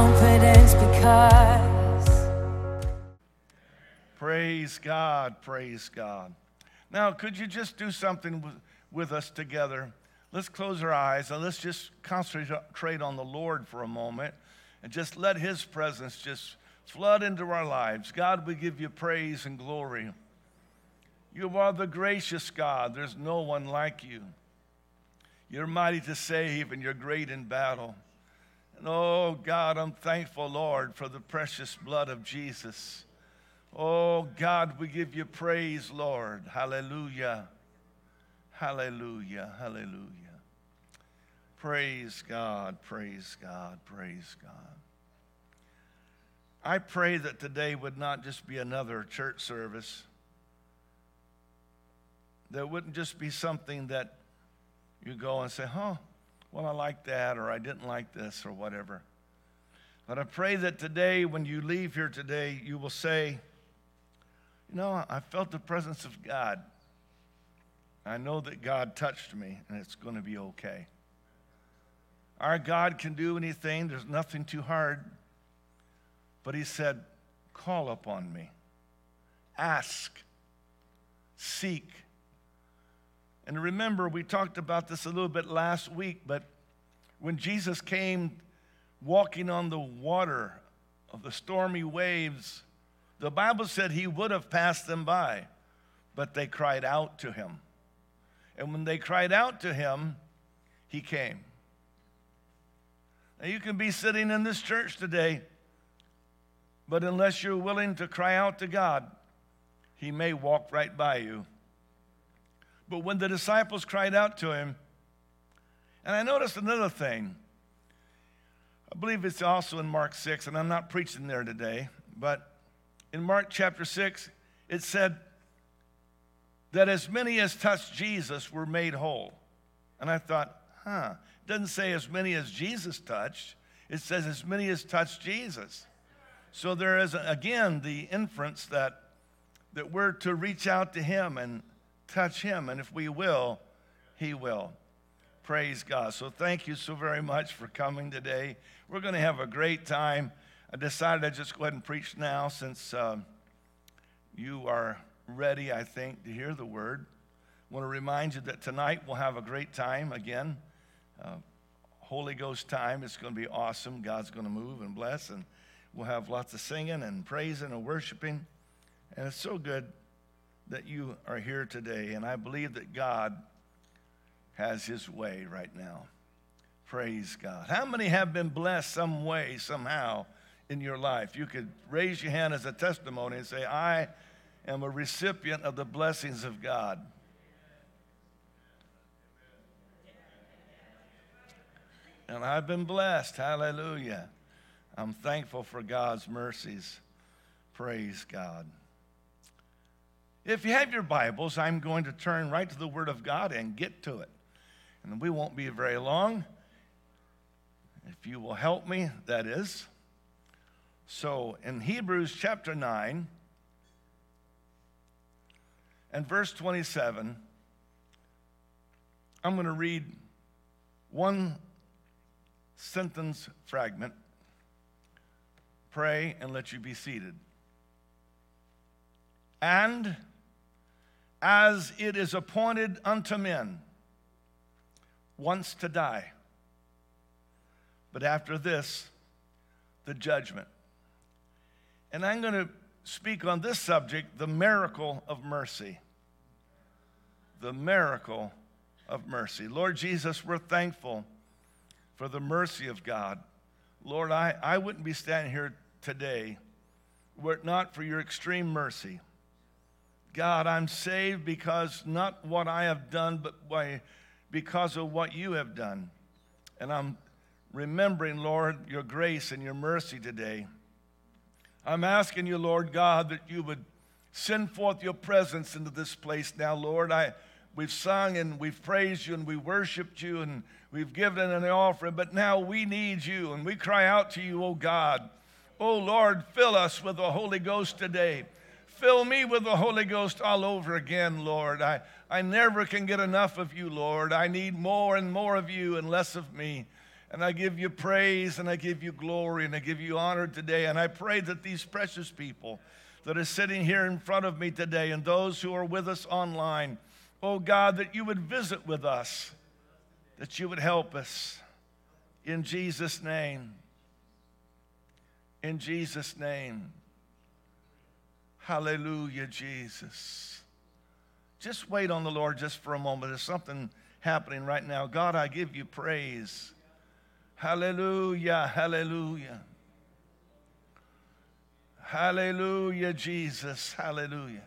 confidence because. Praise God, praise God. Now, could you just do something with us together? Let's close our eyes and let's just concentrate on the Lord for a moment and just let His presence just flood into our lives. God, we give you praise and glory. You are the gracious God. There's no one like you. You're mighty to save and you're great in battle. And oh, God, I'm thankful, Lord, for the precious blood of Jesus. Oh, God, we give you praise, Lord. Hallelujah. Hallelujah. Hallelujah. Praise God. Praise God. Praise God. I pray that today would not just be another church service. There wouldn't just be something that you go and say, oh, well, I like that, or I didn't like this, or whatever. But I pray that today, when you leave here today, you will say, you know, I felt the presence of God. I know that God touched me, and it's going to be okay. Our God can do anything. There's nothing too hard. But He said, call upon me. Ask. Seek. And remember, we talked about this a little bit last week, but when Jesus came walking on the water of the stormy waves, the Bible said He would have passed them by, but they cried out to Him. And when they cried out to Him, He came. Now, you can be sitting in this church today, but unless you're willing to cry out to God, He may walk right by you. But when the disciples cried out to Him, and I noticed another thing. I believe it's also in Mark 6, and I'm not preaching there today, but in Mark chapter 6, it said that as many as touched Jesus were made whole. And I thought, it doesn't say as many as Jesus touched. It says as many as touched Jesus. So there is, again, the inference that we're to reach out to Him and touch Him, and if we will, He will. Praise God. So thank you so very much for coming today. We're going to have a great time. I decided I'd just go ahead and preach now since you are ready, I think, to hear the word. I want to remind you that tonight we'll have a great time again. Holy Ghost time. It's going to be awesome. God's going to move and bless, and we'll have lots of singing and praising and worshiping, and it's so good that you are here today, and I believe that God has His way right now. Praise God. How many have been blessed some way, somehow, in your life? You could raise your hand as a testimony and say, I am a recipient of the blessings of God. And I've been blessed. Hallelujah. I'm thankful for God's mercies. Praise God. If you have your Bibles, I'm going to turn right to the Word of God and get to it. And we won't be very long, if you will help me, that is. So in Hebrews chapter 9 and verse 27, I'm going to read one sentence fragment, pray, and let you be seated. And as it is appointed unto men once to die, but after this, the judgment. And I'm going to speak on this subject, the miracle of mercy. The miracle of mercy. Lord Jesus, we're thankful for the mercy of God. Lord, I wouldn't be standing here today were it not for your extreme mercy. God, I'm saved because not what I have done, but because of what you have done. And I'm remembering, Lord, your grace and your mercy today. I'm asking you, Lord God, that you would send forth your presence into this place now, Lord. We've sung and we've praised you and we worshiped you and we've given an offering, but now we need you and we cry out to you, oh God. Oh Lord, fill us with the Holy Ghost today. Fill me with the Holy Ghost all over again, Lord. I never can get enough of you, Lord. I need more and more of you and less of me. And I give you praise, and I give you glory, and I give you honor today. And I pray that these precious people that are sitting here in front of me today and those who are with us online, oh God, that you would visit with us, that you would help us. In Jesus' name. In Jesus' name. Hallelujah, Jesus. Just wait on the Lord just for a moment. There's something happening right now. God, I give you praise. Hallelujah, hallelujah. Hallelujah, Jesus, hallelujah.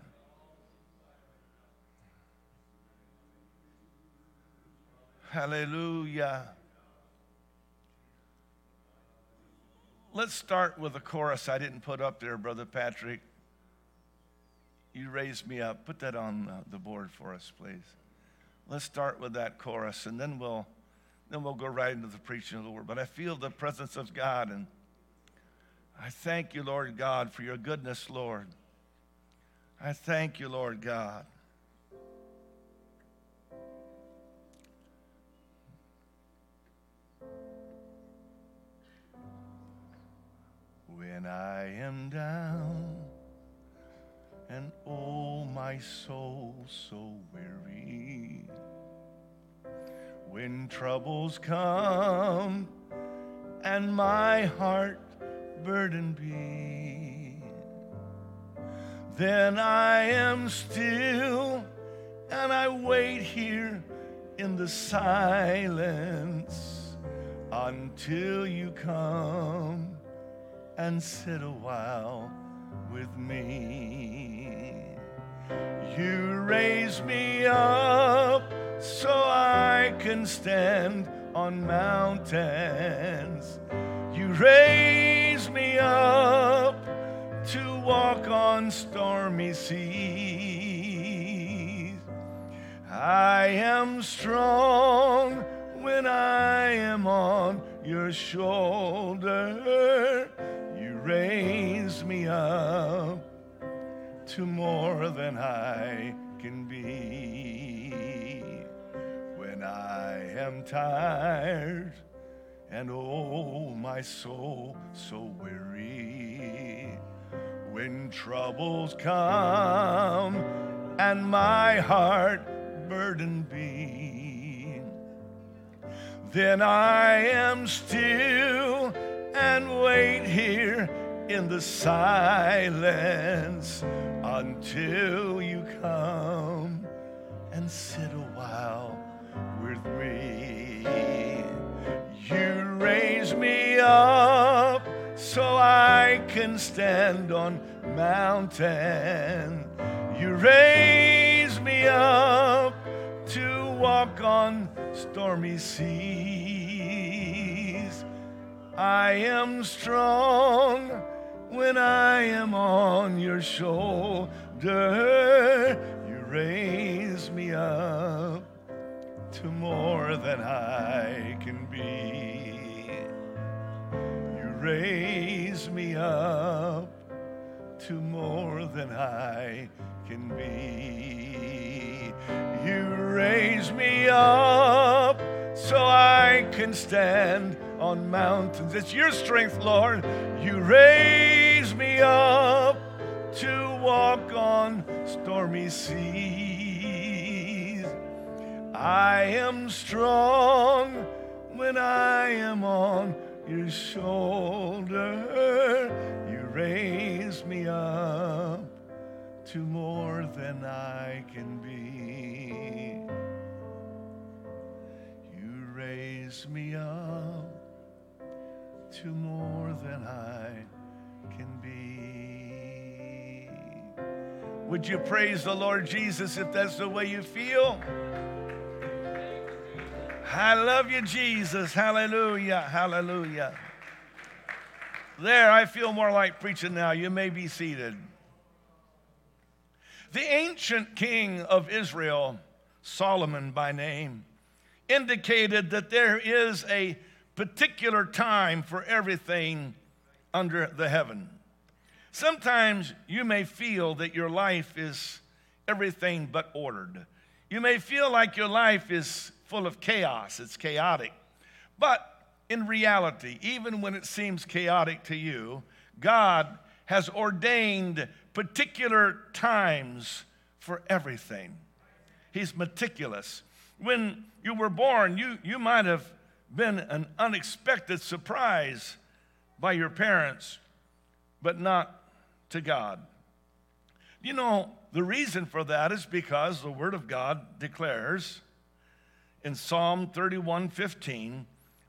Hallelujah. Let's start with a chorus I didn't put up there, Brother Patrick. You raised me up. Put that on the board for us, please. Let's start with that chorus, and then we'll go right into the preaching of the word. But I feel the presence of God, and I thank you, Lord God, for your goodness, Lord. I thank you, Lord God. When I am down, and oh, my soul so weary, when troubles come and my heart burdened be, then I am still and I wait here in the silence until you come and sit a while with me. You raise me up so I can stand on mountains. You raise me up to walk on stormy seas. I am strong when I am on your shoulder. You raise me up to more than I can be. When I am tired and oh, my soul so weary, when troubles come and my heart burdened be, then I am still and wait here in the silence until you come and sit a while with me. You raise me up so I can stand on mountain. You raise me up to walk on stormy seas. I am strong when I am on your shoulder. You raise me up to more than I can be. You raise me up to more than I can be. You raise me up so I can stand on mountains. It's your strength, Lord. You raise me up to walk on stormy seas. I am strong when I am on your shoulder. You raise me up to more than I can be. You raise me up to more than I can be. Would you praise the Lord Jesus if that's the way you feel? I love you, Jesus. Hallelujah, hallelujah. There, I feel more like preaching now. You may be seated. The ancient king of Israel, Solomon by name, indicated that there is a particular time for everything under the heaven. Sometimes you may feel that your life is everything but ordered. You may feel like your life is full of chaos, it's chaotic. But in reality, even when it seems chaotic to you, God has ordained particular times for everything. He's meticulous. When you were born, you might have been an unexpected surprise by your parents, but not to God. You know, the reason for that is because the Word of God declares in Psalm 31:15,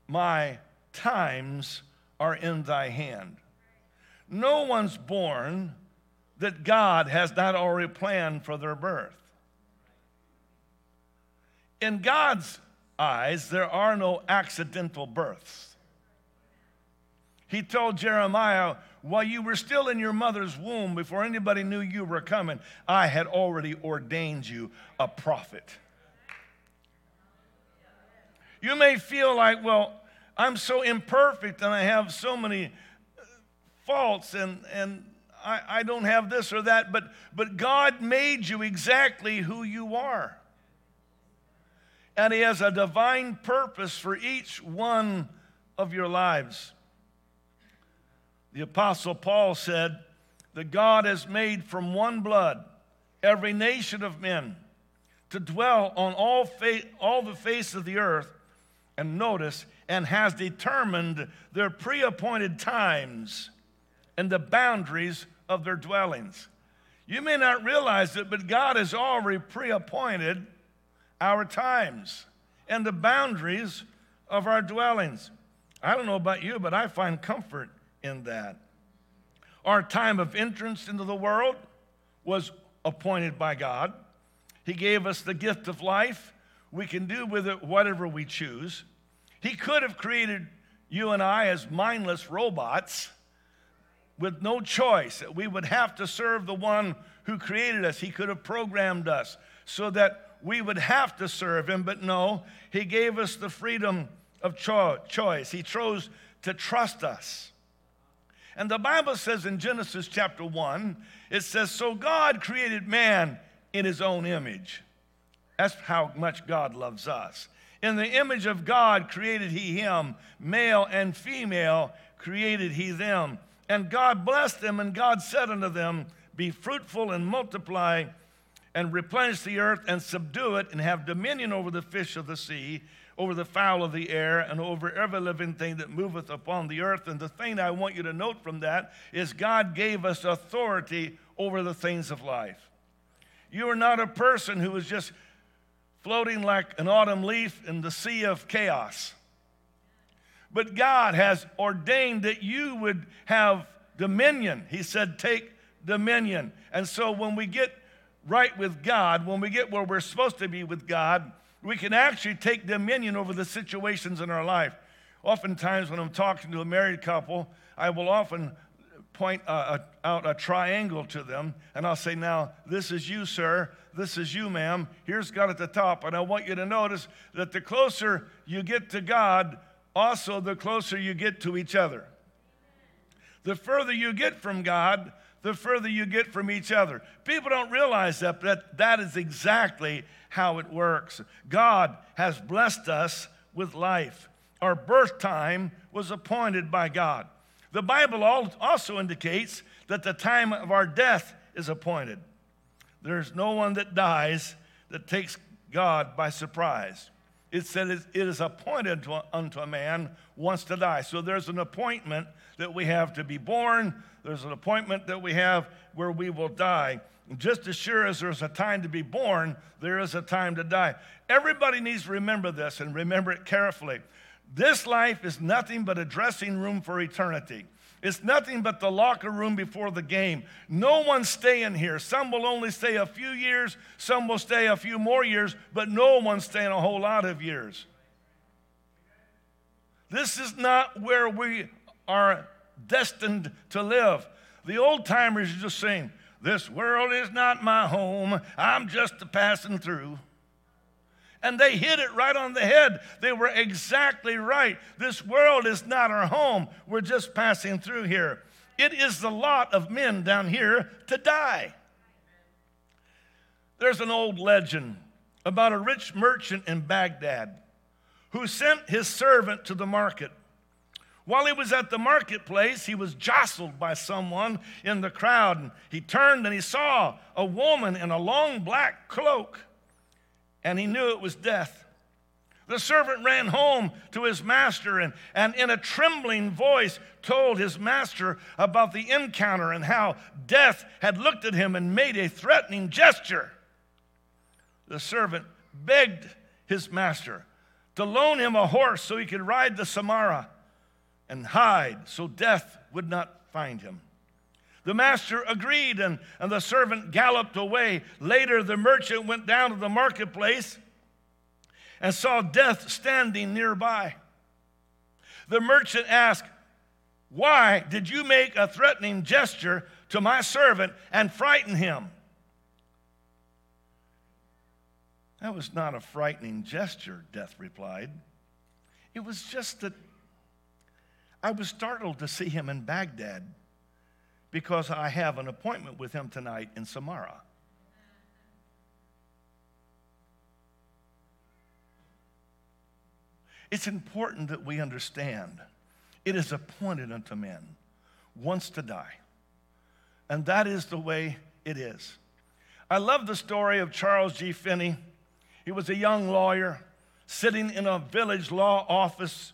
"My times are in thy hand." No one's born that God has not already planned for their birth. In God's eyes, there are no accidental births. He told Jeremiah, while you were still in your mother's womb, before anybody knew you were coming, I had already ordained you a prophet. You may feel like, well, I'm so imperfect and I have so many faults and I don't have this or that, but God made you exactly who you are. And He has a divine purpose for each one of your lives. The Apostle Paul said that God has made from one blood every nation of men to dwell on all the face of the earth, and notice, and has determined their pre-appointed times and the boundaries of their dwellings. You may not realize it, but God has already pre-appointed our times and the boundaries of our dwellings. I don't know about you, but I find comfort in that. Our time of entrance into the world was appointed by God. He gave us the gift of life. We can do with it whatever we choose. He could have created you and I as mindless robots with no choice. We would have to serve the one who created us. He could have programmed us so that we would have to serve Him, but no, He gave us the freedom of choice. He chose to trust us. And the Bible says in Genesis chapter 1, it says, so God created man in His own image. That's how much God loves us. In the image of God created He him. Male and female created He them. And God blessed them, and God said unto them, be fruitful and multiply and replenish the earth and subdue it and have dominion over the fish of the sea, over the fowl of the air, and over every living thing that moveth upon the earth. And the thing I want you to note from that is God gave us authority over the things of life. You are not a person who is just floating like an autumn leaf in the sea of chaos. But God has ordained that you would have dominion. He said, take dominion. And so when we get right with God, when we get where we're supposed to be with God, we can actually take dominion over the situations in our life. Oftentimes when I'm talking to a married couple, I will often point out a triangle to them, and I'll say, now, this is you, sir, this is you, ma'am, here's God at the top. And I want you to notice that the closer you get to God, also the closer you get to each other. The further you get from God, the further you get from each other. People don't realize that, but that is exactly how it works. God has blessed us with life. Our birth time was appointed by God. The Bible also indicates that the time of our death is appointed. There's no one that dies that takes God by surprise. It said it is appointed unto a man once to die. So there's an appointment that we have to be born. There's an appointment that we have where we will die. And just as sure as there's a time to be born, there is a time to die. Everybody needs to remember this and remember it carefully. This life is nothing but a dressing room for eternity. It's nothing but the locker room before the game. No one's staying here. Some will only stay a few years. Some will stay a few more years, but no one's staying a whole lot of years. This is not where we are destined to live. The old timers are just saying, this world is not my home. I'm just passing through. And they hit it right on the head. They were exactly right. This world is not our home. We're just passing through here. It is the lot of men down here to die. There's an old legend about a rich merchant in Baghdad who sent his servant to the market While he was at the marketplace, he was jostled by someone in the crowd. And he turned and he saw a woman in a long black cloak, and he knew it was death. The servant ran home to his master and in a trembling voice told his master about the encounter and how death had looked at him and made a threatening gesture. The servant begged his master to loan him a horse so he could ride to Samaria and hide so death would not find him. The master agreed, and the servant galloped away. Later, the merchant went down to the marketplace and saw death standing nearby. The merchant asked, "Why did you make a threatening gesture to my servant and frighten him?" "That was not a frightening gesture," death replied. "It was just that I was startled to see him in Baghdad because I have an appointment with him tonight in Samaria." It's important that we understand it is appointed unto men once to die. And that is the way it is. I love the story of Charles G. Finney. He was a young lawyer sitting in a village law office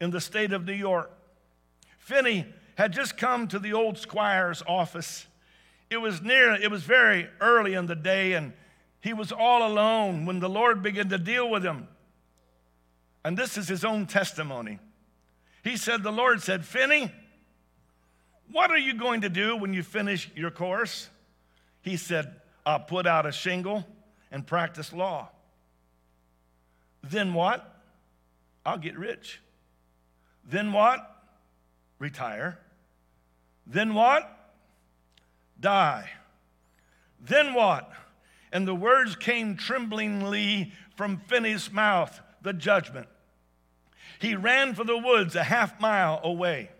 in the state of New York. Finney had just come to the old squire's office. It was very early in the day, and he was all alone when the Lord began to deal with him. And this is his own testimony. He said, the Lord said, "Finney, what are you going to do when you finish your course?" He said, "I'll put out a shingle and practice law." "Then what?" "I'll get rich." "Then what?" "Retire." "Then what?" "Die." "Then what?" And the words came tremblingly from Finney's mouth: the judgment. He ran for the woods a half mile away.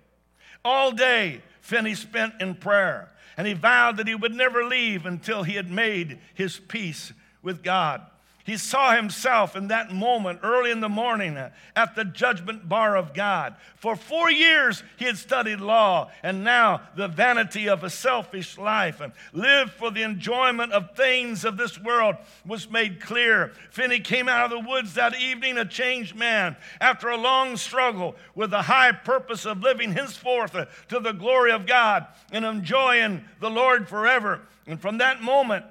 All day, Finney spent in prayer, and he vowed that he would never leave until he had made his peace with God. He saw himself in that moment early in the morning at the judgment bar of God. For 4 years he had studied law, and now the vanity of a selfish life and lived for the enjoyment of things of this world was made clear. Finney came out of the woods that evening a changed man, after a long struggle with the high purpose of living henceforth to the glory of God and enjoying the Lord forever. And from that moment,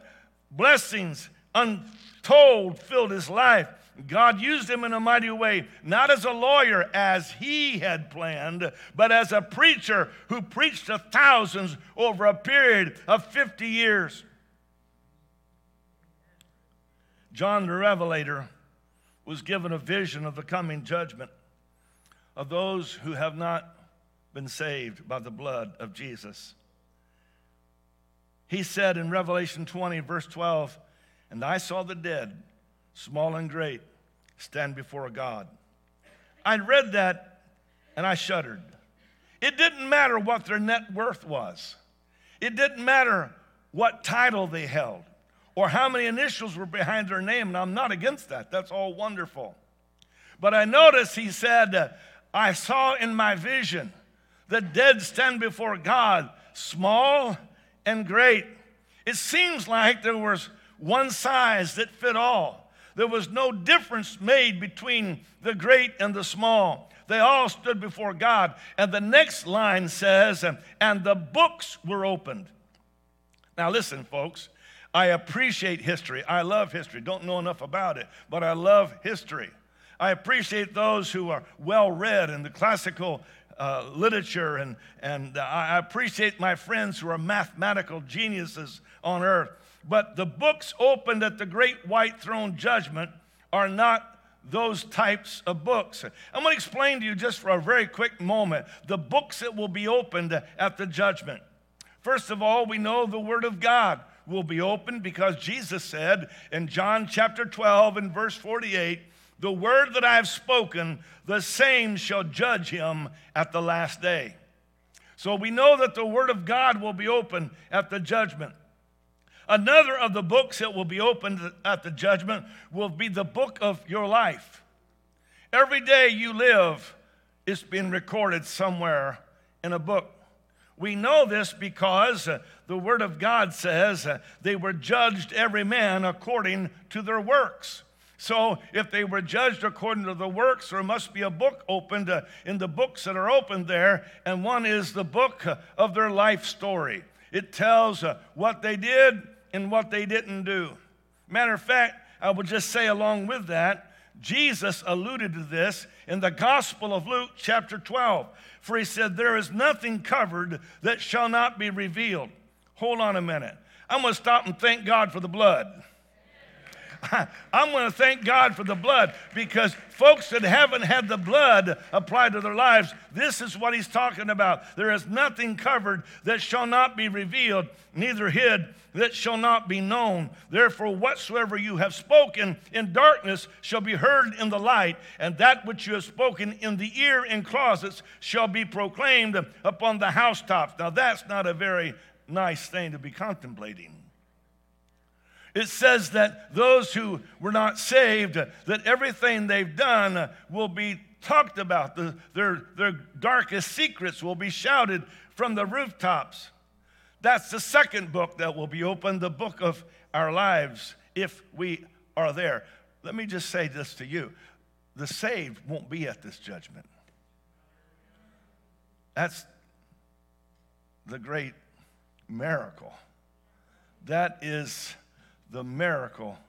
blessings untold filled his life. God used him in a mighty way, not as a lawyer as he had planned, but as a preacher who preached to thousands over a period of 50 years. John the Revelator was given a vision of the coming judgment of those who have not been saved by the blood of Jesus. He said in Revelation 20, verse 12, "And I saw the dead, small and great, stand before God." I read that and I shuddered. It didn't matter what their net worth was. It didn't matter what title they held or how many initials were behind their name, and I'm not against that. That's all wonderful. But I noticed he said, "I saw in my vision the dead stand before God, small and great." It seems like there was one size that fit all. There was no difference made between the great and the small. They all stood before God. And the next line says, "And the books were opened." Now listen, folks, I appreciate history. I love history. Don't know enough about it, but I love history. I appreciate those who are well read in the classical literature, and I appreciate my friends who are mathematical geniuses on earth. But the books opened at the great white throne judgment are not those types of books. I'm going to explain to you just for a very quick moment the books that will be opened at the judgment. First of all, we know the Word of God will be opened because Jesus said in John chapter 12 and verse 48, "The word that I have spoken, the same shall judge him at the last day." So we know that the Word of God will be opened at the judgment. Another of the books that will be opened at the judgment will be the book of your life. Every day you live, It's been recorded somewhere in a book. We know this because the Word of God says they were judged every man according to their works. So if they were judged according to the works, there must be a book opened in the books that are opened there, and one is the book of their life story. It tells what they did and what they didn't do. Matter of fact, I would just say along with that, Jesus alluded to this in the Gospel of Luke chapter 12, for he said, "There is nothing covered that shall not be revealed." Hold on a minute. I'm going to stop and thank God for the blood. I'm going to thank God for the blood, because folks that haven't had the blood applied to their lives, this is what he's talking about. There is nothing covered that shall not be revealed, neither hid that shall not be known. Therefore, whatsoever you have spoken in darkness shall be heard in the light, and that which you have spoken in the ear in closets shall be proclaimed upon the housetops. Now, that's not a very nice thing to be contemplating. It says that those who were not saved, that everything they've done will be talked about. Their darkest secrets will be shouted from the rooftops. That's the second book that will be opened, the book of our lives, if we are there. Let me just say this to you. The saved won't be at this judgment. That's the great miracle. That is the miracle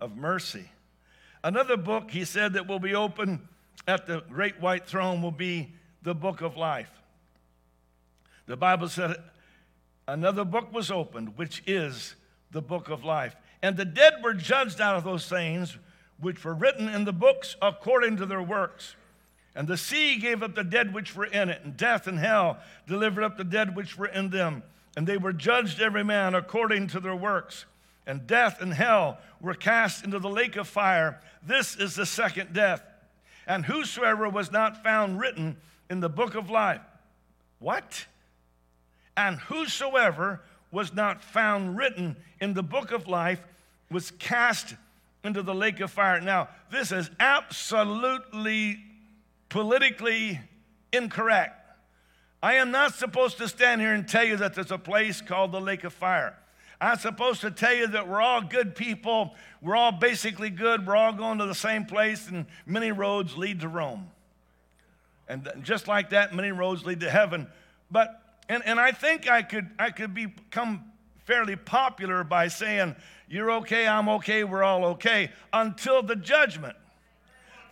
of mercy. Another book, he said, that will be open at the great white throne will be the book of life. The Bible said another book was opened, which is the book of life. And the dead were judged out of those things which were written in the books according to their works. And the sea gave up the dead which were in it, and death and hell delivered up the dead which were in them. And they were judged every man according to their works. And death and hell were cast into the lake of fire. This is the second death. And whosoever was not found written in the book of life. What? And whosoever was not found written in the book of life was cast into the lake of fire. Now, this is absolutely politically incorrect. I am not supposed to stand here and tell you that there's a place called the lake of fire. I'm supposed to tell you that we're all good people. We're all basically good. We're all going to the same place, and many roads lead to Rome. And just like that, many roads lead to heaven. But and I think I could become fairly popular by saying, "You're okay, I'm okay, we're all okay," until the judgment.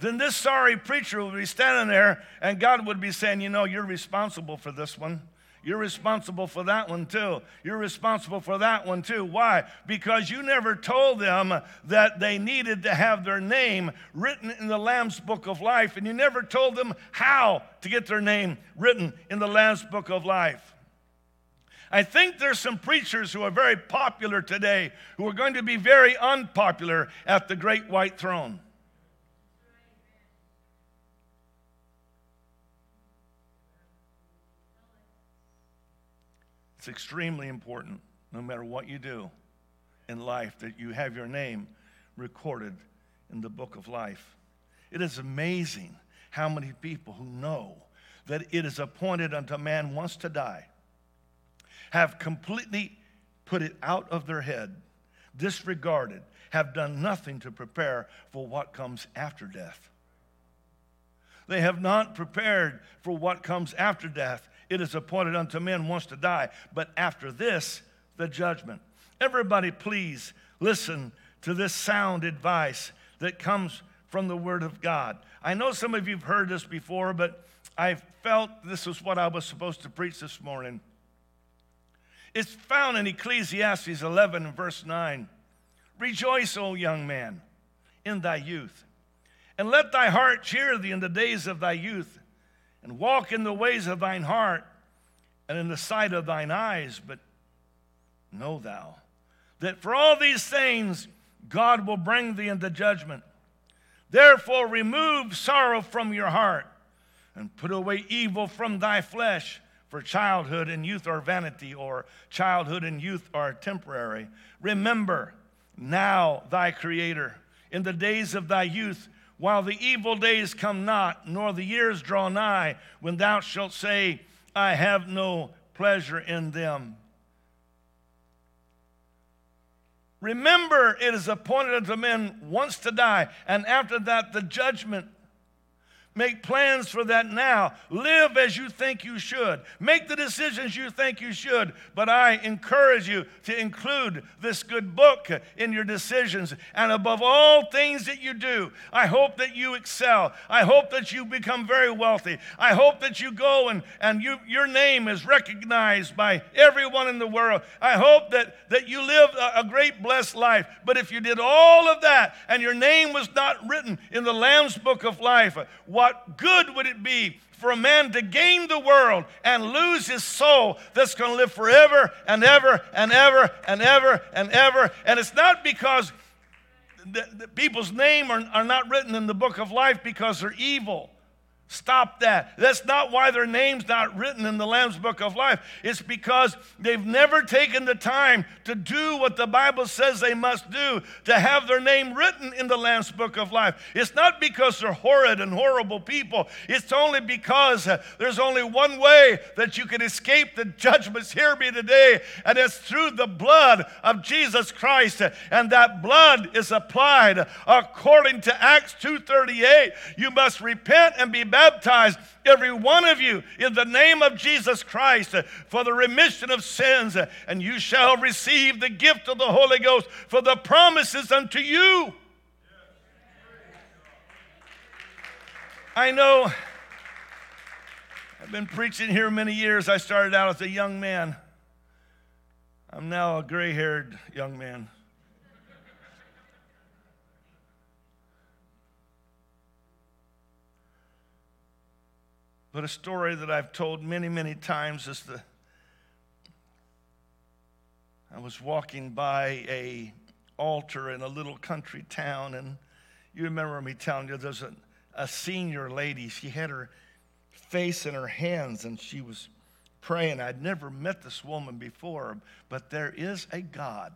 Then this sorry preacher would be standing there, and God would be saying, "You know, you're responsible for this one. You're responsible for that one too. You're responsible for that one too." Why? Because you never told them that they needed to have their name written in the Lamb's Book of Life, and you never told them how to get their name written in the Lamb's Book of Life. I think there's some preachers who are very popular today who are going to be very unpopular at the great white throne. It's extremely important, no matter what you do in life, that you have your name recorded in the book of life. It is amazing how many people who know that it is appointed unto man once to die have completely put it out of their head, disregarded, have done nothing to prepare for what comes after death. They have not prepared for what comes after death. It is appointed unto men once to die, but after this, the judgment. Everybody, please listen to this sound advice that comes from the Word of God. I know some of you have heard this before, but I felt this was what I was supposed to preach this morning. It's found in Ecclesiastes 11 and verse 9. "Rejoice, O young man, in thy youth, and let thy heart cheer thee in the days of thy youth. And walk in the ways of thine heart and in the sight of thine eyes. But know thou that for all these things God will bring thee into judgment. Therefore remove sorrow from your heart and put away evil from thy flesh. For childhood and youth are vanity," or childhood and youth are temporary. "Remember now thy Creator in the days of thy youth, while the evil days come not, nor the years draw nigh, when thou shalt say, I have no pleasure in them. Remember, it is appointed unto men once to die, and after that the judgment. Make plans for that now. Live as you think you should. Make the decisions you think you should. But I encourage you to include this good book in your decisions. And above all things that you do, I hope that you excel. I hope that you become very wealthy. I hope that you go and your name is recognized by everyone in the world. I hope that you live a great blessed life. But if you did all of that and your name was not written in the Lamb's Book of Life, what good would it be for a man to gain the world and lose his soul that's going to live forever and ever and ever and ever and ever? And it's not because the people's name are not written in the book of life because they're evil. Stop that. That's not why their name's not written in the Lamb's Book of Life. It's because they've never taken the time to do what the Bible says they must do to have their name written in the Lamb's Book of Life. It's not because they're horrid and horrible people. It's only because there's only one way that you can escape the judgments. Hear me today. And it's through the blood of Jesus Christ. And that blood is applied according to Acts 2:38. You must repent and be baptized, every one of you, in the name of Jesus Christ for the remission of sins, and you shall receive the gift of the Holy Ghost, for the promises unto you. I know I've been preaching here many years. I started out as a young man. I'm now a gray-haired young man. But a story that I've told many, many times is I was walking by an altar in a little country town, and you remember me telling you there's a senior lady. She had her face in her hands, and she was praying. I'd never met this woman before, but there is a God.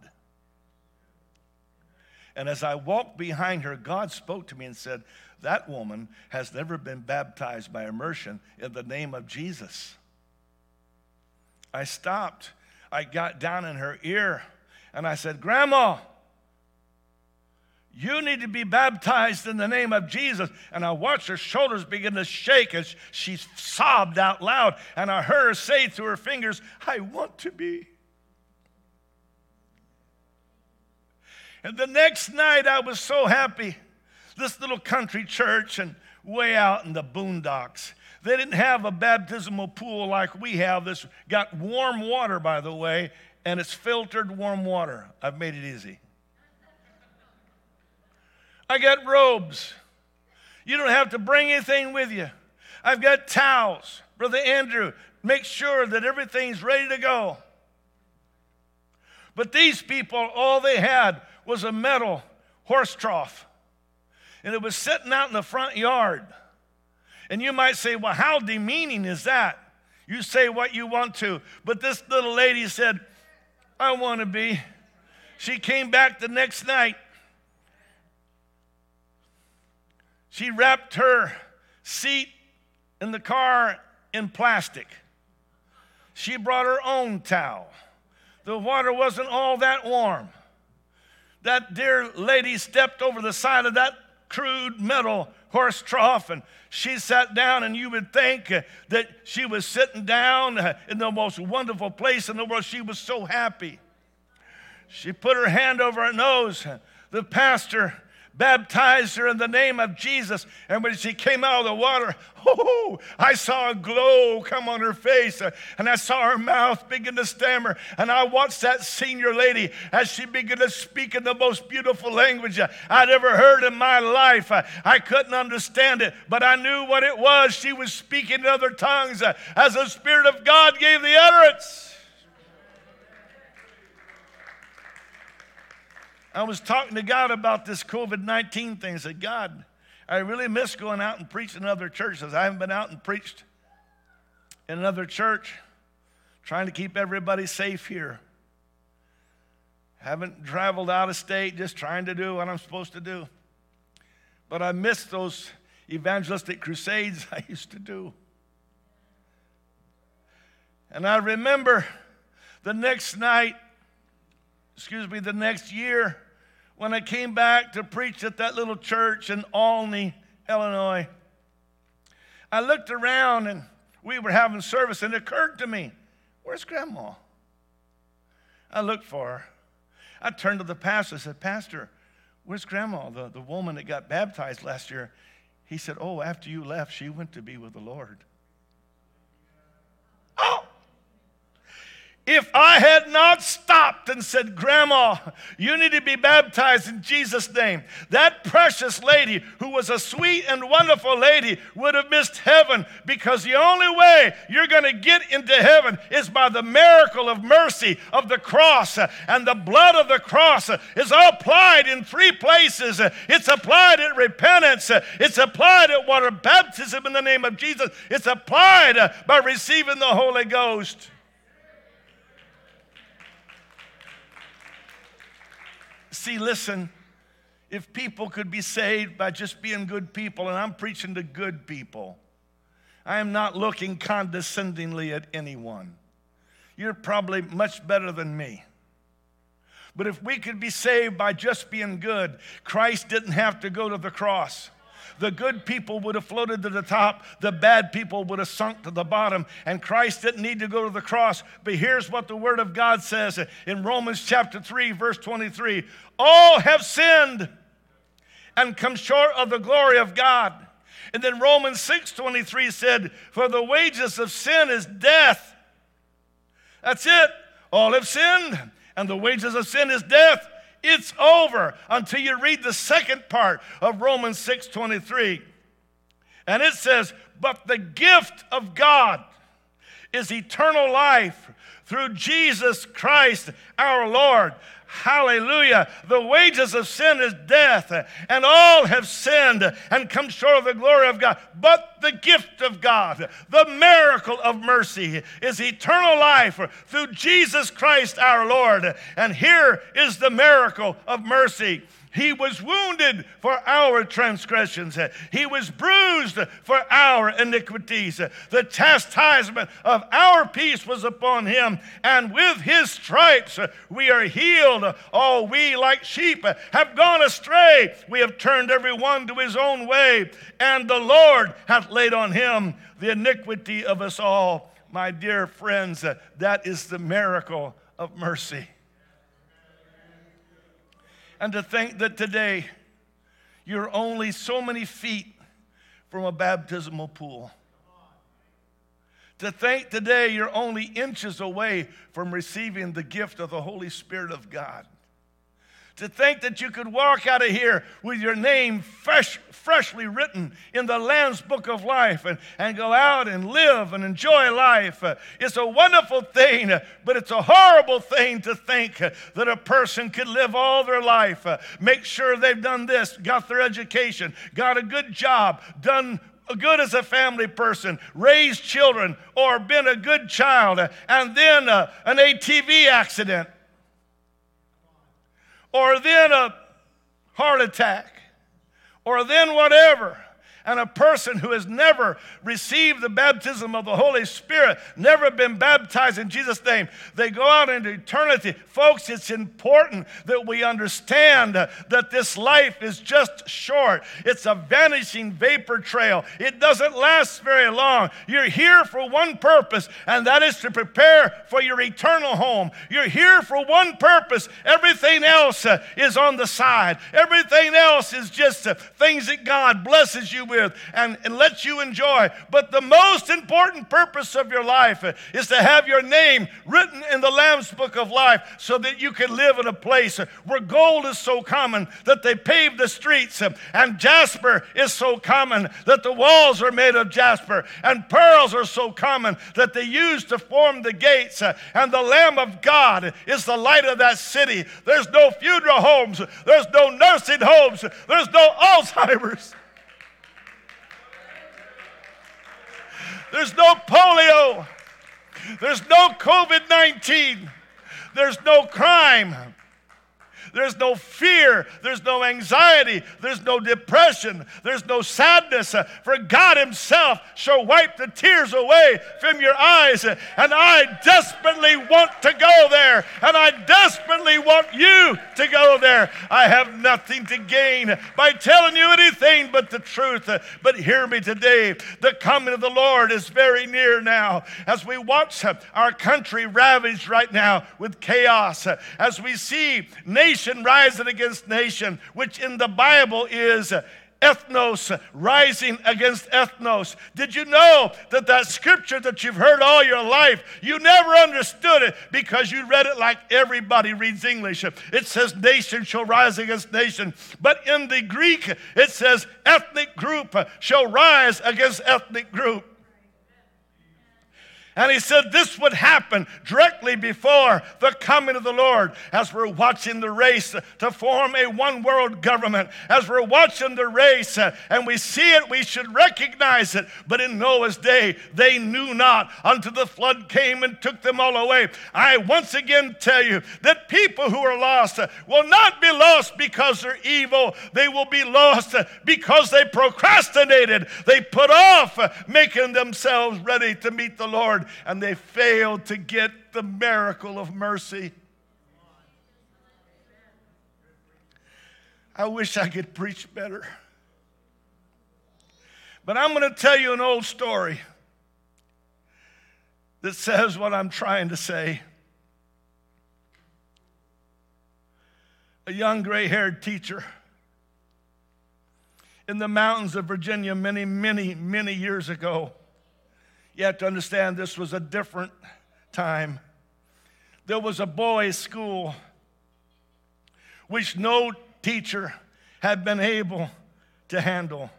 And as I walked behind her, God spoke to me and said, that woman has never been baptized by immersion in the name of Jesus. I stopped. I got down in her ear, and I said, Grandma, you need to be baptized in the name of Jesus. And I watched her shoulders begin to shake as she sobbed out loud. And I heard her say through her fingers, I want to be. And the next night, I was so happy. This little country church and way out in the boondocks. They didn't have a baptismal pool like we have. This got warm water, by the way, and it's filtered warm water. I've made it easy. I got robes. You don't have to bring anything with you. I've got towels. Brother Andrew, make sure that everything's ready to go. But these people, all they had was a metal horse trough. And it was sitting out in the front yard. And you might say, well, how demeaning is that? You say what you want to. But this little lady said, I want to be. She came back the next night. She wrapped her seat in the car in plastic. She brought her own towel. The water wasn't all that warm. That dear lady stepped over the side of that crude metal horse trough, and she sat down, and you would think that she was sitting down in the most wonderful place in the world. She was so happy. She put her hand over her nose. The pastor baptized her in the name of Jesus, and when she came out of the water, I saw a glow come on her face, and I saw her mouth begin to stammer, and I watched that senior lady as she began to speak in the most beautiful language I'd ever heard in my life. I couldn't understand it, but I knew what it was. She was speaking in other tongues as the Spirit of God gave the utterance. I was talking to God about this COVID-19 thing. I said, God, I really miss going out and preaching in other churches. I haven't been out and preached in another church, trying to keep everybody safe here. Haven't traveled out of state, just trying to do what I'm supposed to do. But I miss those evangelistic crusades I used to do. And I remember the next year, when I came back to preach at that little church in Olney, Illinois, I looked around and we were having service, and it occurred to me, where's Grandma? I looked for her. I turned to the pastor. I said, Pastor, where's Grandma, the woman that got baptized last year? He said, oh, after you left, she went to be with the Lord. Oh! If I had not stopped and said, Grandma, you need to be baptized in Jesus' name, that precious lady, who was a sweet and wonderful lady, would have missed heaven, because the only way you're going to get into heaven is by the miracle of mercy of the cross. And the blood of the cross is applied in three places. It's applied at repentance. It's applied at water baptism in the name of Jesus. It's applied by receiving the Holy Ghost. See, listen, if people could be saved by just being good people, and I'm preaching to good people, I am not looking condescendingly at anyone. You're probably much better than me. But if we could be saved by just being good, Christ didn't have to go to the cross. The good people would have floated to the top. The bad people would have sunk to the bottom. And Christ didn't need to go to the cross. But here's what the Word of God says in Romans chapter 3, verse 23. All have sinned and come short of the glory of God. And then Romans 6:23 said, for the wages of sin is death. That's it. All have sinned, and the wages of sin is death. It's over until you read the second part of Romans 6:23. And it says, but the gift of God is eternal life through Jesus Christ our Lord. Hallelujah. The wages of sin is death, and all have sinned and come short of the glory of God. But the gift of God, the miracle of mercy, is eternal life through Jesus Christ our Lord. And here is the miracle of mercy. He was wounded for our transgressions. He was bruised for our iniquities. The chastisement of our peace was upon him, and with his stripes we are healed. All we like sheep have gone astray. We have turned every one to his own way, and the Lord hath laid on him the iniquity of us all. My dear friends, that is the miracle of mercy. And to think that today you're only so many feet from a baptismal pool. To think today you're only inches away from receiving the gift of the Holy Spirit of God. To think that you could walk out of here with your name freshly written in the Lamb's Book of Life and go out and live and enjoy life. It's a wonderful thing, but it's a horrible thing to think that a person could live all their life, make sure they've done this, got their education, got a good job, done good as a family person, raised children, or been a good child, and then an ATV accident. Or then a heart attack, or then whatever. And a person who has never received the baptism of the Holy Spirit, never been baptized in Jesus' name, they go out into eternity. Folks, it's important that we understand that this life is just short. It's a vanishing vapor trail. It doesn't last very long. You're here for one purpose, and that is to prepare for your eternal home. You're here for one purpose. Everything else is on the side. Everything else is just things that God blesses you with and let you enjoy. But the most important purpose of your life is to have your name written in the Lamb's Book of Life, so that you can live in a place where gold is so common that they pave the streets, and jasper is so common that the walls are made of jasper, and pearls are so common that they use to form the gates, and the Lamb of God is the light of that city. There's no funeral homes. There's no nursing homes. There's no Alzheimer's. There's no polio. There's no COVID-19. There's no crime. There's no fear. There's no anxiety. There's no depression. There's no sadness. For God himself shall wipe the tears away from your eyes. And I desperately want to go there. And I desperately want you to go there. I have nothing to gain by telling you anything but the truth. But hear me today. The coming of the Lord is very near now. As we watch our country ravaged right now with chaos, as we see nation rising against nation, which in the Bible is ethnos rising against ethnos. Did you know that that scripture that you've heard all your life, you never understood it because you read it like everybody reads English. It says nation shall rise against nation. But in the Greek, it says ethnic group shall rise against ethnic group. And he said this would happen directly before the coming of the Lord. As we're watching the race to form a one world government, as we're watching the race and we see it, we should recognize it. But in Noah's day, they knew not until the flood came and took them all away. I once again tell you that people who are lost will not be lost because they're evil. They will be lost because they procrastinated. They put off making themselves ready to meet the Lord. And they failed to get the miracle of mercy. I wish I could preach better. But I'm going to tell you an old story that says what I'm trying to say. A young gray-haired teacher in the mountains of Virginia many, many, many years ago. You have to understand this was a different time. There was a boys' school which no teacher had been able to handle.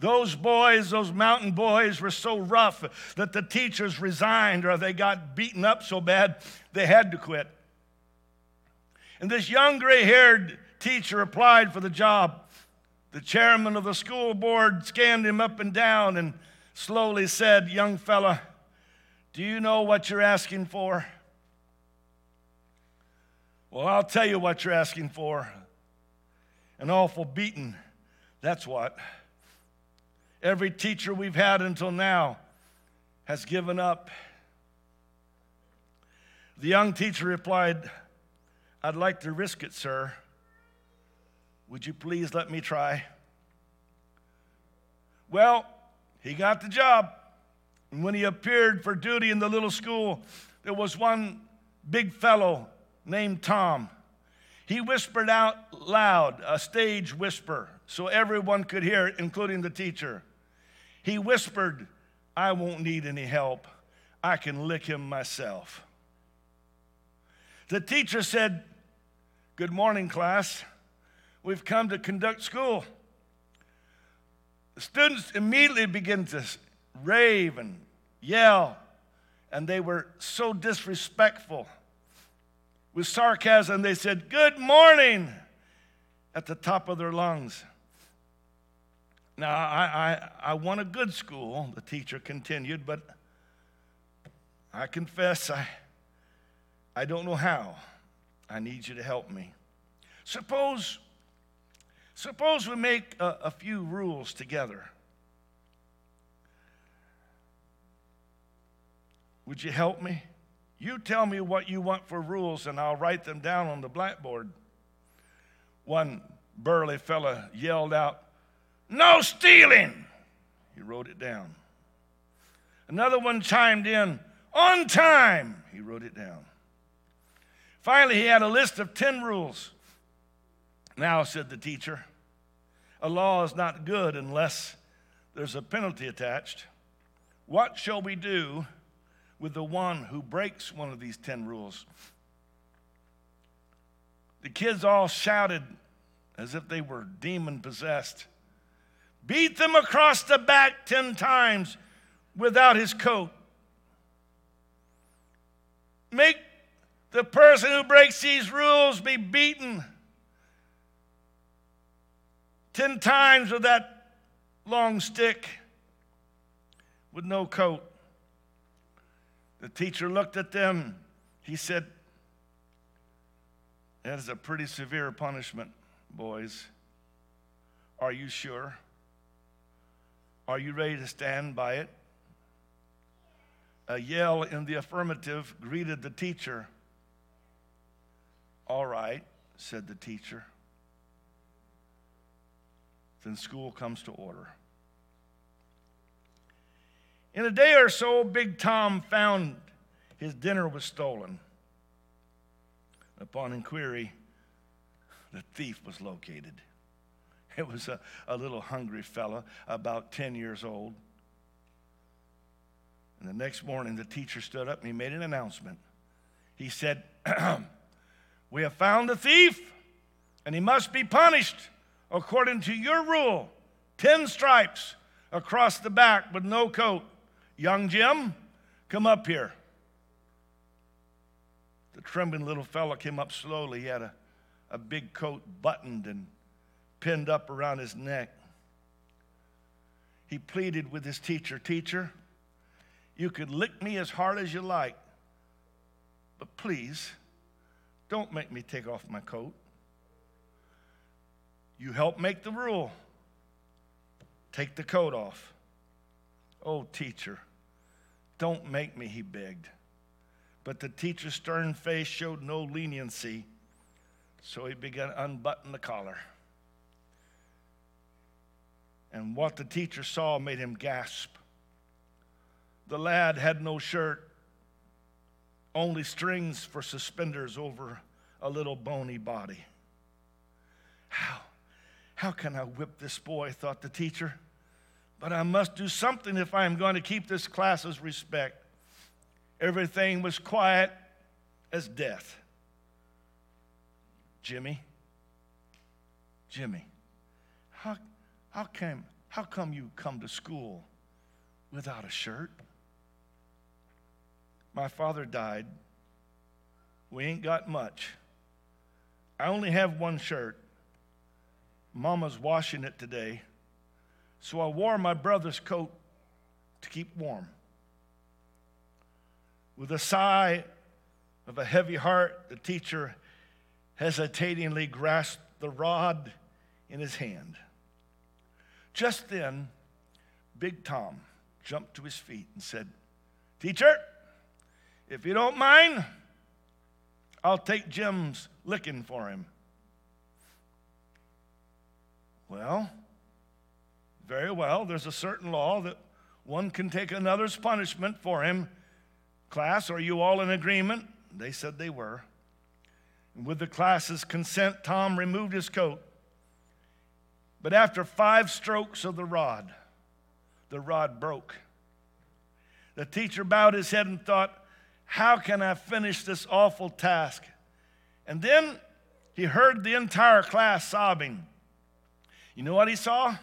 Those boys, those mountain boys, were so rough that the teachers resigned, or they got beaten up so bad they had to quit. And this young gray-haired teacher applied for the job. The chairman of the school board scanned him up and down and slowly said, "Young fella, do you know what you're asking for?" "Well, I'll tell you what you're asking for. An awful beating, that's what. Every teacher we've had until now has given up." The young teacher replied, "I'd like to risk it, sir. Would you please let me try?" Well, he got the job, and when he appeared for duty in the little school, there was one big fellow named Tom. He whispered out loud, a stage whisper, so everyone could hear it, including the teacher. He whispered, "I won't need any help. I can lick him myself." The teacher said, "Good morning, class. We've come to conduct school." Students immediately began to rave and yell, and they were so disrespectful. With sarcasm, they said, "Good morning," at the top of their lungs. "Now, I want a good school," the teacher continued, "but I confess I don't know how. I need you to help me. Suppose we make a few rules together. Would you help me? You tell me what you want for rules, and I'll write them down on the blackboard." One burly fella yelled out, "No stealing!" He wrote it down. Another one chimed in, "On time!" He wrote it down. Finally, he had a list of 10 rules. "Now," said the teacher, "a law is not good unless there's a penalty attached. What shall we do with the one who breaks one of these 10 rules?" The kids all shouted as if they were demon-possessed, "Beat them across the back 10 times without his coat. Make the person who breaks these rules be beaten 10 times with that long stick with no coat." The teacher looked at them. He said, That is a pretty severe punishment, boys. Are you sure? Are you ready to stand by it? A yell in the affirmative greeted the teacher. All right, said the teacher. Then school comes to order. In a day or so, Big Tom found his dinner was stolen. Upon inquiry, the thief was located. It was a little hungry fella, about 10 years old. And the next morning, the teacher stood up and he made an announcement. He said, "We have found the thief, and he must be punished according to your rule. 10 stripes across the back with no coat. Young Jim, come up here." The trembling little fellow came up slowly. He had a big coat buttoned and pinned up around his neck. He pleaded with his teacher, "Teacher, you could lick me as hard as you like, but please don't make me take off my coat. You helped make the rule. Take the coat off." "Oh, teacher, don't make me," he begged. But the teacher's stern face showed no leniency, so he began to unbutton the collar. And what the teacher saw made him gasp. The lad had no shirt, only strings for suspenders over a little bony body. How can I whip this boy, thought the teacher, but I must do something if I am going to keep this class's respect. Everything was quiet as death. Jimmy, how come you come to school without a shirt?" "My father died. We ain't got much. I only have one shirt. Mama's washing it today, so I wore my brother's coat to keep warm." With a sigh of a heavy heart, the teacher hesitatingly grasped the rod in his hand. Just then, Big Tom jumped to his feet and said, "Teacher, if you don't mind, I'll take Jim's licking for him." "Well, very well. There's a certain law that one can take another's punishment for him. Class, are you all in agreement?" They said they were. And with the class's consent, Tom removed his coat. But after 5 strokes of the rod broke. The teacher bowed his head and thought, "How can I finish this awful task?" And then he heard the entire class sobbing. You know what he saw?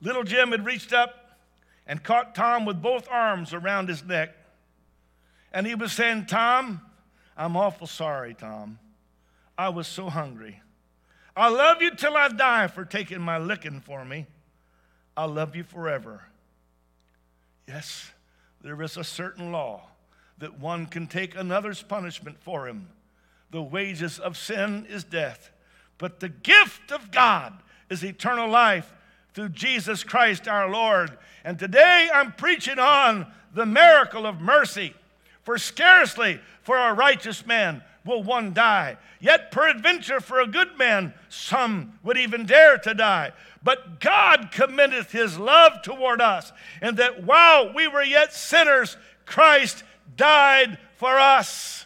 Little Jim had reached up and caught Tom with both arms around his neck. And he was saying, "Tom, I'm awful sorry, Tom. I was so hungry. I love you till I die for taking my licking for me. I love you forever. Yes, there is a certain law that one can take another's punishment for him. The wages of sin is death, but the gift of God is eternal life through Jesus Christ our Lord." And today I'm preaching on the miracle of mercy. "For scarcely for a righteous man will one die, yet peradventure for a good man some would even dare to die. But God commendeth his love toward us, and that while we were yet sinners, Christ died for us."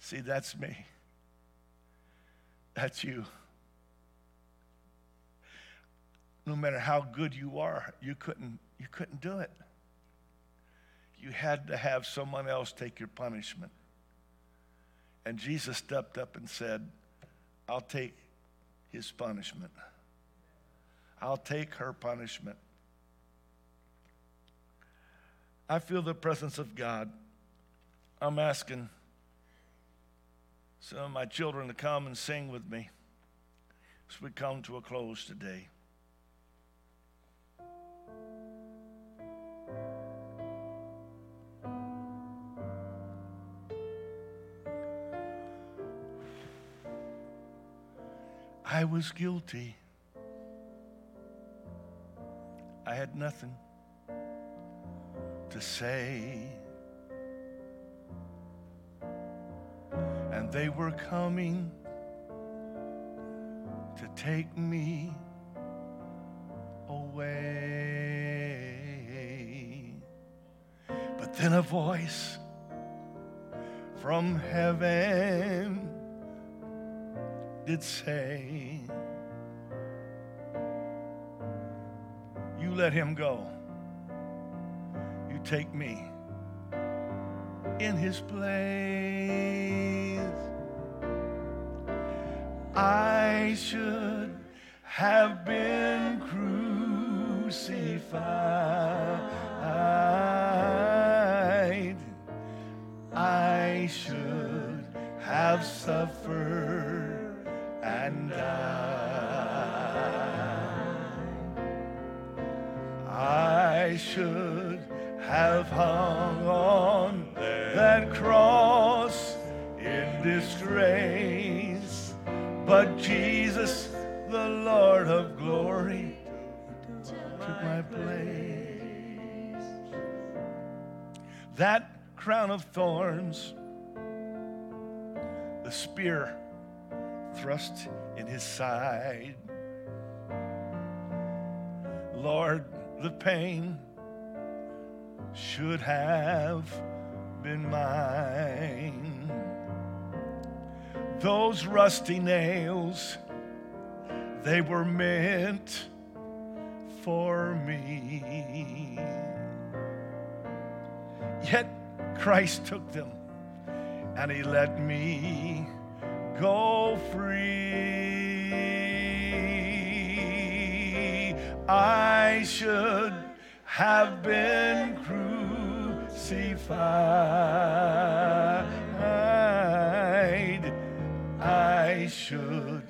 See, that's me. That's you. No matter how good you are, you couldn't do it. You had to have someone else take your punishment. And Jesus stepped up and said, "I'll take his punishment. I'll take her punishment." I feel the presence of God. I'm asking some of my children to come and sing with me as we come to a close today. I was guilty. I had nothing to say. And they were coming to take me away. But then a voice from heaven did say, "You let him go. You take me in his place. I should have been crucified. I should have suffered and died. I should have hung on that cross in disgrace, but Jesus, the Lord of glory, took my place. That crown of thorns, the spear thrust in his side, Lord, the pain should have been mine. Those rusty nails, they were meant for me. Yet Christ took them and he let me go free. I should have been crucified. I should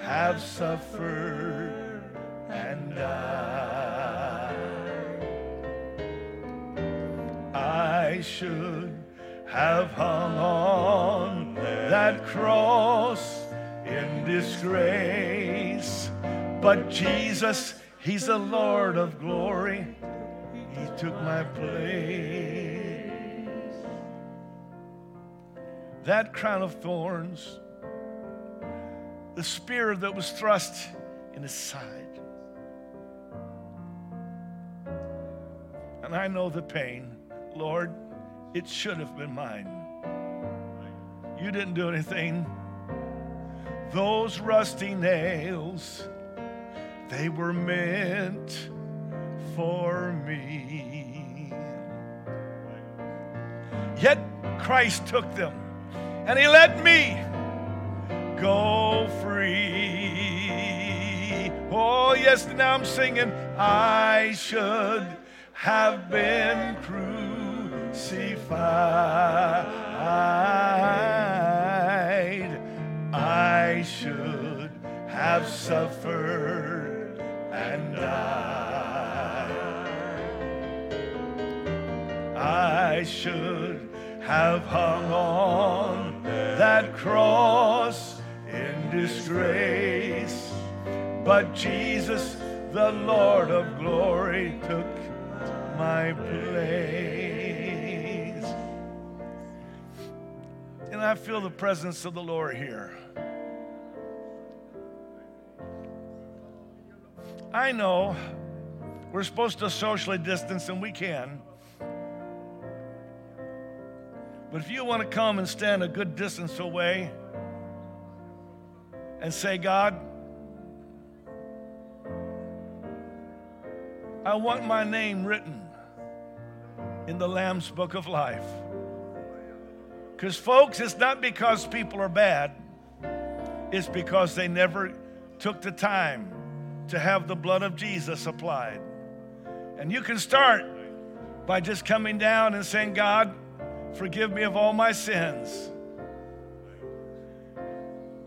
have suffered and died. I should have hung on that cross in disgrace, but Jesus, he's the Lord of glory. He took my place. That crown of thorns, the spear that was thrust in his side. And I know the pain. Lord, it should have been mine. You didn't do anything. Those rusty nails, they were meant for me. Yet Christ took them and he let me go free. Oh yes, now I'm singing. I should have been crucified. I should have suffered and died. I should have hung on that cross in disgrace, but Jesus, the Lord of glory, took my place. And I feel the presence of the Lord here. I know we're supposed to socially distance, and we can. But if you want to come and stand a good distance away and say, God, I want my name written in the Lamb's Book of Life. Because, folks, it's not because people are bad. It's because they never took the time to have the blood of Jesus applied. And you can start by just coming down and saying, God, forgive me of all my sins.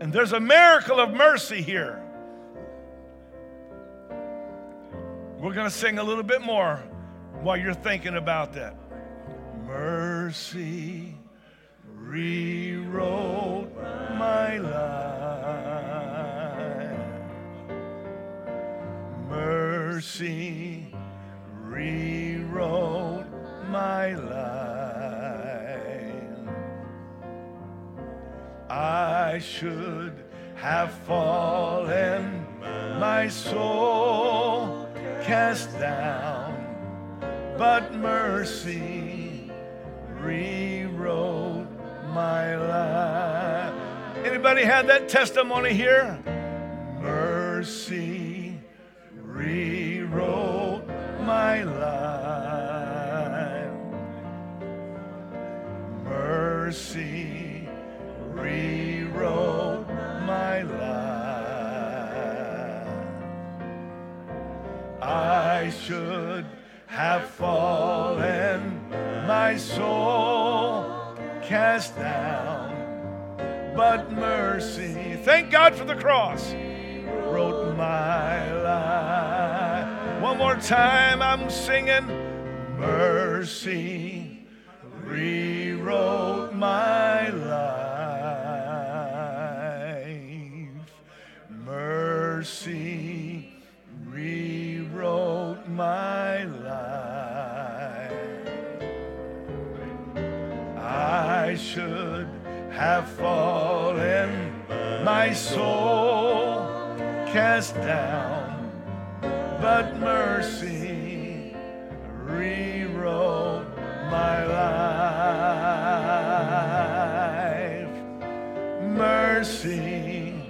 And there's a miracle of mercy here. We're going to sing a little bit more while you're thinking about that. Mercy rewrote my life. mercy rewrote my life. I should have fallen, my soul cast down, but mercy rewrote my life. Anybody had that testimony here? Mercy rewrote my life. Mercy rewrote my life. I should have fallen, my soul cast down, but mercy, thank God for the cross, wrote my life. One more time, I'm singing. Mercy rewrote my life. Mercy rewrote my life. I should have fallen, my soul cast down, but mercy rewrote my life. Mercy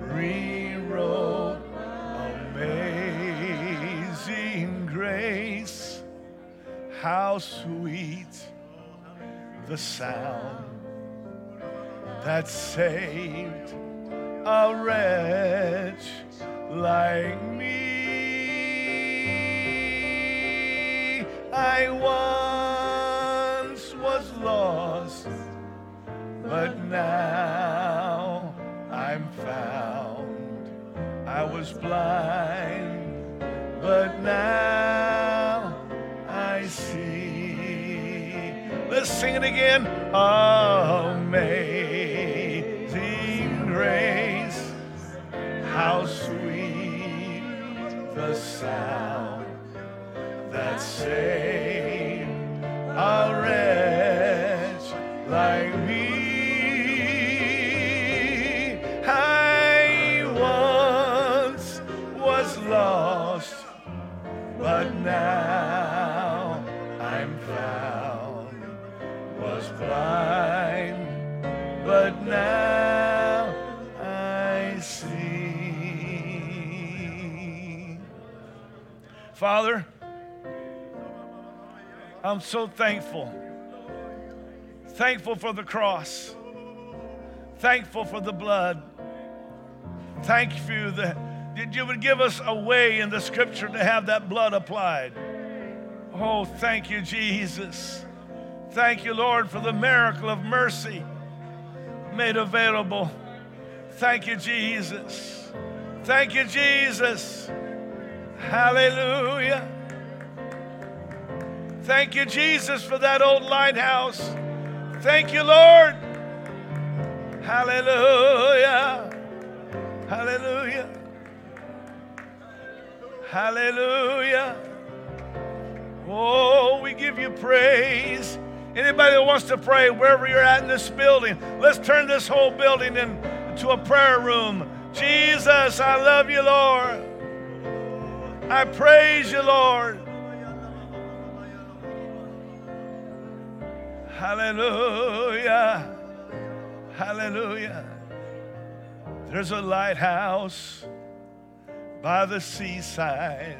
rewrote. Amazing grace, how sweet the sound that saved a wretch like me. I once was lost, but now I'm found. I was blind, but now I see. Let's sing it again. Amazing grace, how sweet the sound that saved a wretch like me. I once was lost, but now I'm found. Was blind, but now I see. Father, I'm so thankful. Thankful for the cross. Thankful for the blood. Thank you that you would give us a way in the scripture to have that blood applied. Oh, thank you, Jesus. Thank you, Lord, for the miracle of mercy made available. Thank you, Jesus. Thank you, Jesus. Hallelujah. Thank you, Jesus, for that old lighthouse. Thank you, Lord. Hallelujah. Hallelujah. Hallelujah. Oh, we give you praise. Anybody that wants to pray, wherever you're at in this building, let's turn this whole building into a prayer room. Jesus, I love you, Lord. I praise you, Lord. Hallelujah. Hallelujah. There's a lighthouse by the seaside,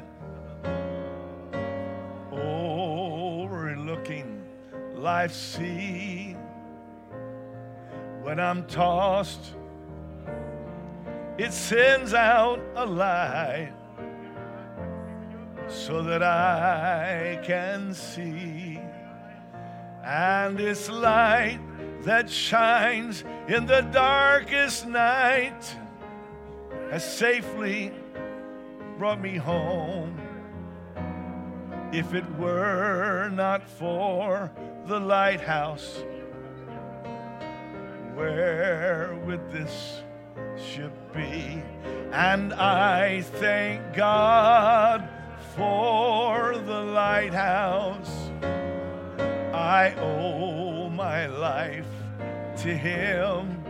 overlooking life's sea. When I'm tossed, it sends out a light so that I can see. And it's light that shines in the darkest night has safely brought me home. If it were not for the lighthouse, where would this should be. And I thank God for the lighthouse. I owe my life to Him.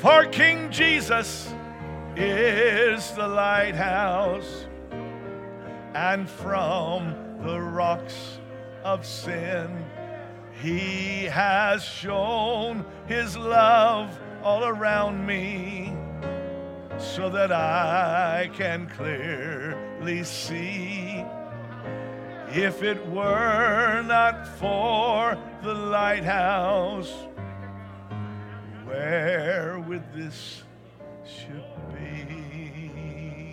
For King Jesus is the lighthouse, and from the rocks of sin He has shown His love all around me, so that I can clearly see. If it were not for the lighthouse, where would this should be?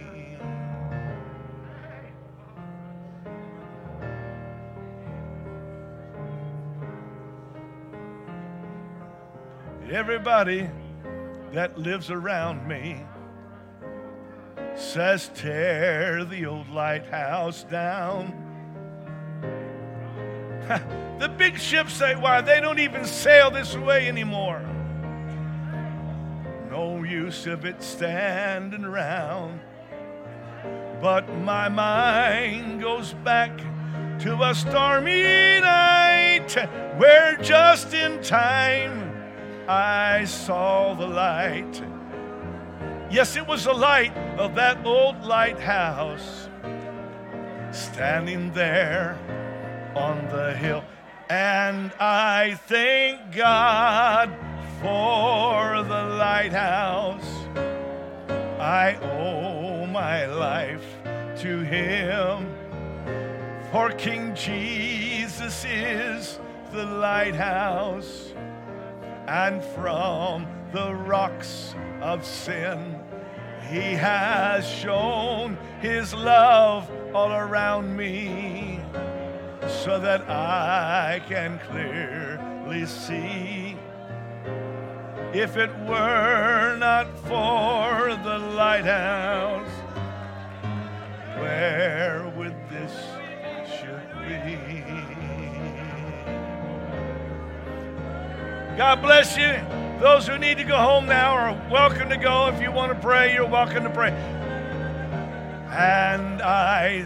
Everybody that lives around me says, tear the old lighthouse down. The big ships say, why, they don't even sail this way anymore. No use of it standing around. But my mind goes back to a stormy night where just in time I saw the light. Yes, it was the light of that old lighthouse standing there on the hill. And I thank God for the lighthouse. I owe my life to Him. For King Jesus is the lighthouse, and from the rocks of sin He has shown His love all around me, so that I can clearly see. If it were not for the lighthouse, where would this should be? God bless you. Those who need to go home now are welcome to go. If you want to pray, you're welcome to pray. And I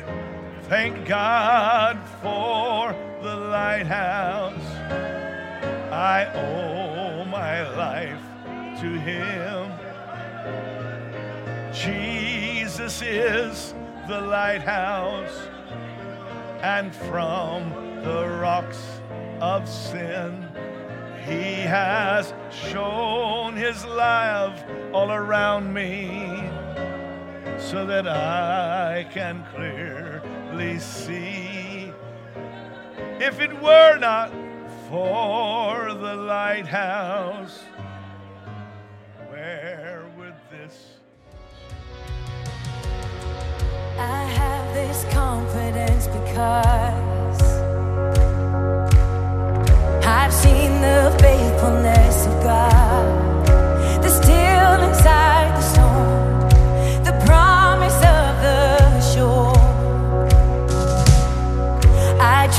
thank God for the lighthouse. I owe my life to Him. Jesus is the lighthouse, and from the rocks of sin He has shown His love all around me, so that I can clearly see. If it were not for the lighthouse, where would this? I have this confidence because I've seen the faithfulness of God, the still inside the storm,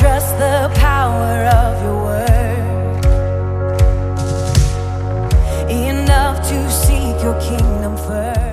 trust the power of your word, enough to seek your kingdom first.